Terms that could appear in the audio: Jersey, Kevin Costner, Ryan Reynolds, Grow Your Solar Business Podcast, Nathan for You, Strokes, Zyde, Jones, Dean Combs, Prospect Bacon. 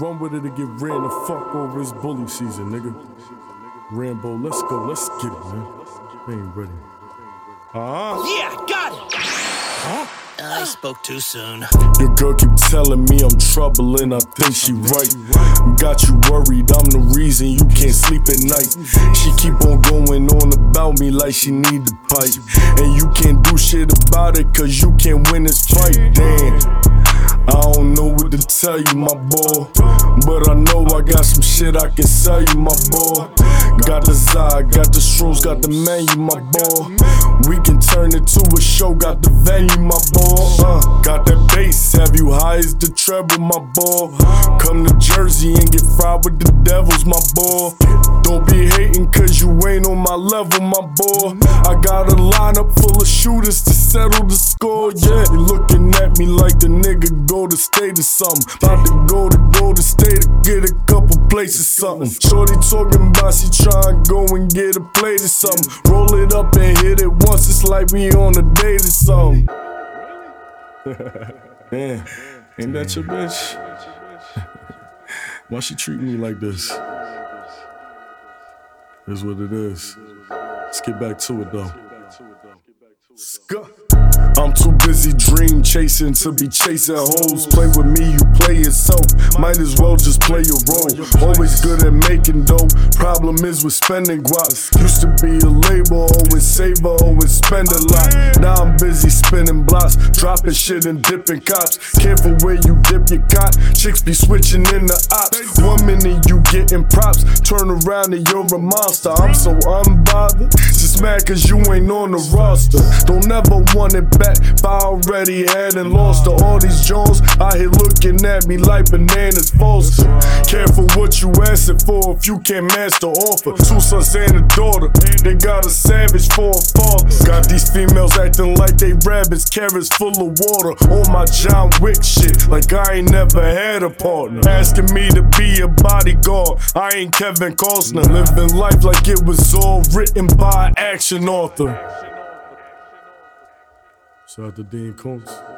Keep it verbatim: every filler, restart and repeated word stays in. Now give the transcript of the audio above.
Run with it or get ran the fuck over. It's bully season, nigga. Rambo, let's go, let's get it, man. They ain't ready. Uh-huh. Yeah, got it! Huh? I spoke too soon. Your girl keep telling me I'm trouble and I think she right. Got you worried, I'm the reason you can't sleep at night. She keep on going on about me like she need the pipe. And you can't do shit about it cause you can't win this fight. Damn, I don't know what to tell you, my boy. But I know I got some shit I can sell you, my boy. Got the Zyde, got the Strokes, got the menu, my boy. We can turn it to a show, got the venue, my boy. uh, Got that bass, have you high as the treble, my boy. Come to Jersey and get fried with the devils, my boy. Don't be hating cause you ain't on my level, my boy. I got a lineup full of shooters to settle the score, yeah. You looking at me like the nigga go to state or something. About to go to Golden State to get a couple plates or something. Shorty talking about she try and go and get a plate or something. Roll it up and hit it once, it's like we on a date or something. Damn, ain't that your bitch? Why she treat me like this? Is what it is. Let's get back to it though. Scuff. I'm too busy dream chasing to be chasing hoes. Play with me, you play yourself. Might as well just play your role. Always good at making dough. Problem is with spending guap. Used to be a label, always saver, always spend a lot. Now I'm busy spinning blocks, dropping shit and dipping cops. Careful where you dip your cot. Chicks be switching in the ops. One minute you getting props, turn around and you're a monster. I'm so unbothered, just mad cause you ain't on the roster. Don't ever want it back, but I already had and lost to all these Jones out here looking at me like bananas Foster. Careful what you asking for if you can't match the offer. Two sons and a daughter, they got a savage for a father. Got these females acting like they rabbits, carrots full of water. On my John Wick shit, like I ain't never had a partner. Asking me to be a bodyguard, I ain't Kevin Costner. Living life like it was all written by an action author. Shout out to Dean Combs.